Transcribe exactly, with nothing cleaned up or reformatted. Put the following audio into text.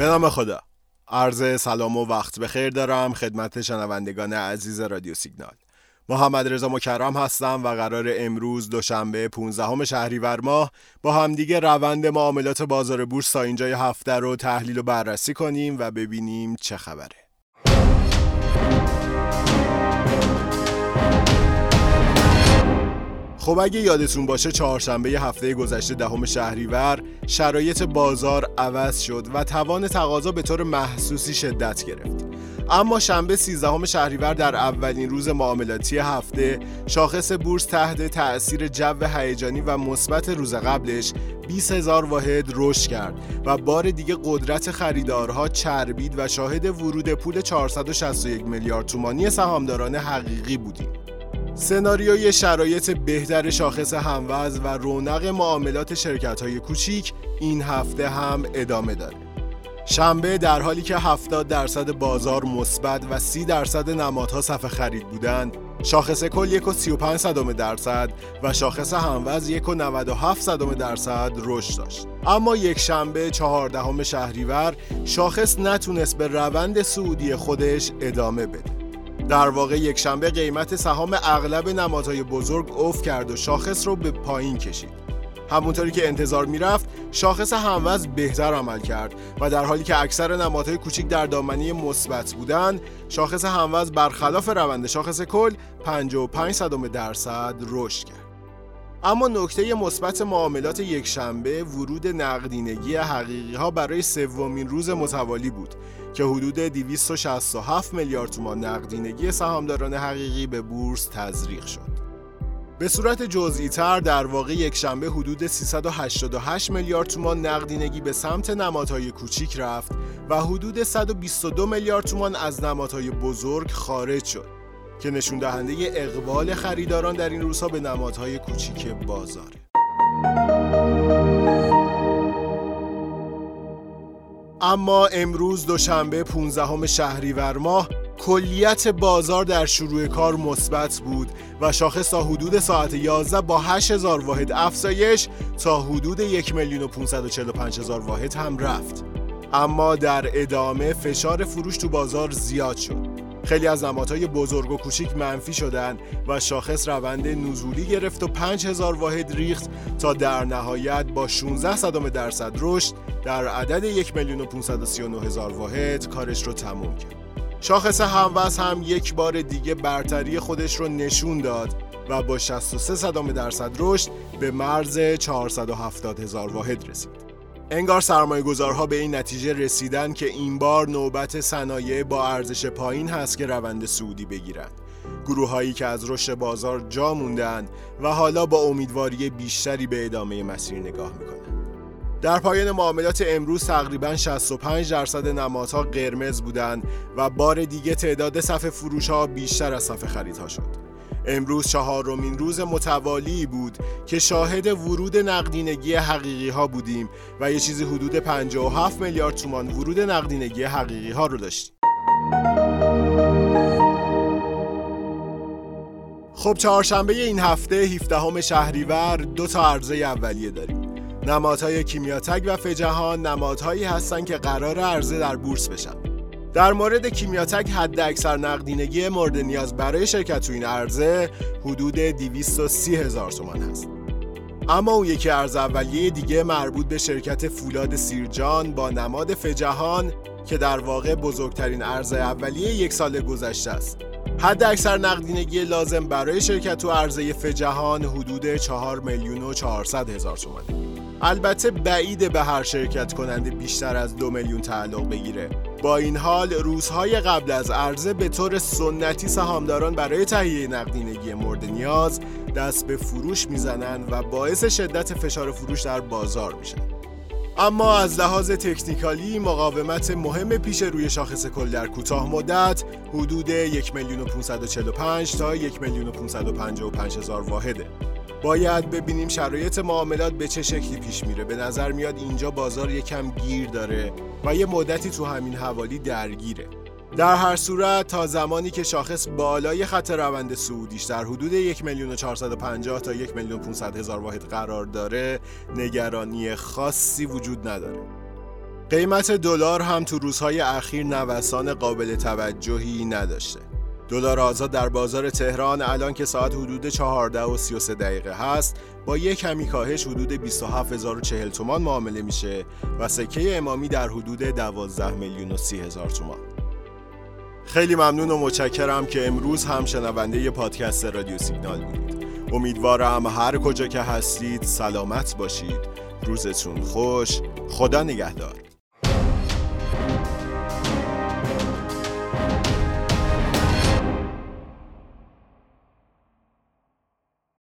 به نام خدا. عرض سلام و وقت بخیر دارم خدمت شنوندگان عزیز رادیو سیگنال. محمد رضا مکرم هستم و قرار امروز دوشنبه پانزدهم شهریور ماه با همدیگه روند معاملات بازار بورس تا اینجای هفته رو تحلیل و بررسی کنیم و ببینیم چه خبره. خب اگه یادتون باشه چهارشنبه هفته گذشته دهم شهریور شرایط بازار عوض شد و توان تقاضا به طور محسوسی شدت گرفت. اما شنبه سیزدهم شهریور در اولین روز معاملاتی هفته شاخص بورس تحت تأثیر جو هیجانی و مثبت روز قبلش بیست هزار واحد رشد کرد و بار دیگه قدرت خریدارها چربید و شاهد ورود پول چهارصد و شصت و یک میلیارد تومانی سهامداران حقیقی بودیم. سناریوی شرایط بهتر شاخص هموزن و رونق معاملات شرکت‌های کوچیک این هفته هم ادامه داره. شنبه در حالی که هفتاد درصد بازار مثبت و سی درصد نمادها صف خرید بودند، شاخص کل یک و سی و پنج صدم درصد و شاخص هموزن یک و نود و هفت صدم درصد رشد داشت. اما یک شنبه چهاردهم شهریور شاخص نتونست به روند صعودی خودش ادامه بده. در واقع یک شنبه قیمت سهام اغلب نمادهای بزرگ افت کرد و شاخص رو به پایین کشید. همونطوری که انتظار میرفت، شاخص هموزن بهتر عمل کرد و در حالی که اکثر نمادهای کوچک در دامنه مثبت بودند، شاخص هموزن برخلاف روند شاخص کل پنجاه و پنج صدم درصد رشد کرد. اما نکته مثبت معاملات یک شنبه ورود نقدینگی حقیقی ها برای سومین روز متوالی بود که حدود دویست و شصت و هفت میلیارد تومان نقدینگی سهامداران حقیقی به بورس تزریق شد. به صورت جزئی تر در واقع یک شنبه حدود سیصد و هشتاد و هشت میلیارد تومان نقدینگی به سمت نمادهای کوچک رفت و حدود صد و بیست و دو میلیارد تومان از نمادهای بزرگ خارج شد که نشون دهنده اقبال خریداران در این روزها به نمادهای کوچیک بازاره. اما امروز دوشنبه پانزدهم شهریور ماه کلیت بازار در شروع کار مثبت بود و شاخص تا حدود ساعت یازده با هشت هزار واحد افزایش تا حدود یک میلیون و پانصد و چهل و پنج هزار واحد هم رفت. اما در ادامه فشار فروش تو بازار زیاد شد. خیلی از نمادهای بزرگ و کوچک منفی شدند و شاخص روند نزولی گرفت و پنج هزار واحد ریخت تا در نهایت با شانزده صدم درصد رشد در عدد یک میلیون و پانصد و سی و نه هزار واحد کارش رو تموم کرد. شاخص هموزن هم یک بار دیگه برتری خودش رو نشون داد و با شصت و سه صدم درصد رشد به مرز چهارصد و هفتاد هزار واحد رسید. انگار سرمایه گذارها به این نتیجه رسیدن که این بار نوبت صنایع با ارزش پایین هست که روند صعودی بگیرند. گروه‌هایی که از رشد بازار جا موندند و حالا با امیدواری بیشتری به ادامه مسیر نگاه می‌کنند. در پایان معاملات امروز تقریباً شصت و پنج درصد نمادها قرمز بودند و بار دیگه تعداد صف فروش‌ها بیشتر از صف خریدها شد. امروز چهارمین روز متوالی بود که شاهد ورود نقدینگی حقیقی ها بودیم و یه چیزی حدود پنجاه و هفت میلیارد تومان ورود نقدینگی حقیقی ها رو داشتیم. خب چهارشنبه این هفته هفدهم شهریور دو تا عرضه اولیه داریم. نمادهای کیمیاتک و فجهان نمادهایی هستن که قرار عرضه در بورس بشن. در مورد کیمیاتک حد اکثر نقدینگی مورد نیاز برای شرکت تو این عرضه حدود دویست و سی هزار تومان است. اما اون یکی عرضه اولیه دیگه مربوط به شرکت فولاد سیرجان با نماد فجهان که در واقع بزرگترین عرضه اولیه یک سال گذشته است. حد اکثر نقدینگی لازم برای شرکت تو عرضه فجهان حدود چهار میلیون و چهارصد هزار تومان. البته بعیده به هر شرکت کننده بیشتر از دو میلیون تعلق بگیره. با این حال روزهای قبل از عرضه به طور سنتی سهامداران برای تهیه نقدینگی مورد نیاز دست به فروش میزنن و باعث شدت فشار فروش در بازار میشن. اما از لحاظ تکنیکالی مقاومت مهم پیش روی شاخص کل در کوتاه مدت حدود یک میلیون و پانصد و چهل و پنج هزار تا یک میلیون و پانصد و پنجاه و پنج هزار واحده. باید ببینیم شرایط معاملات به چه شکلی پیش میره. به نظر میاد اینجا بازار یکم گیر داره و یه مدتی تو همین حوالی درگیره. در هر صورت تا زمانی که شاخص بالای خط روند صعودیش در حدود یک میلیون و چهارصد و پنجاه هزار تا یک میلیون و پانصد هزار واحد قرار داره نگرانی خاصی وجود نداره. قیمت دلار هم تو روزهای اخیر نوسان قابل توجهی نداشته. دلار آزاد در بازار تهران الان که ساعت حدود چهارده و سی و سه دقیقه هست با یک کمی کاهش حدود بیست و هفت هزار و چهل تومان معامله میشه و سکه امامی در حدود دوازده میلیون و سی هزار تومان. خیلی ممنون و متشکرم که امروز هم شنونده پادکست رادیو سیگنال بودید. امیدوارم هر کجا که هستید سلامت باشید. روزتون خوش. خدا نگهدار.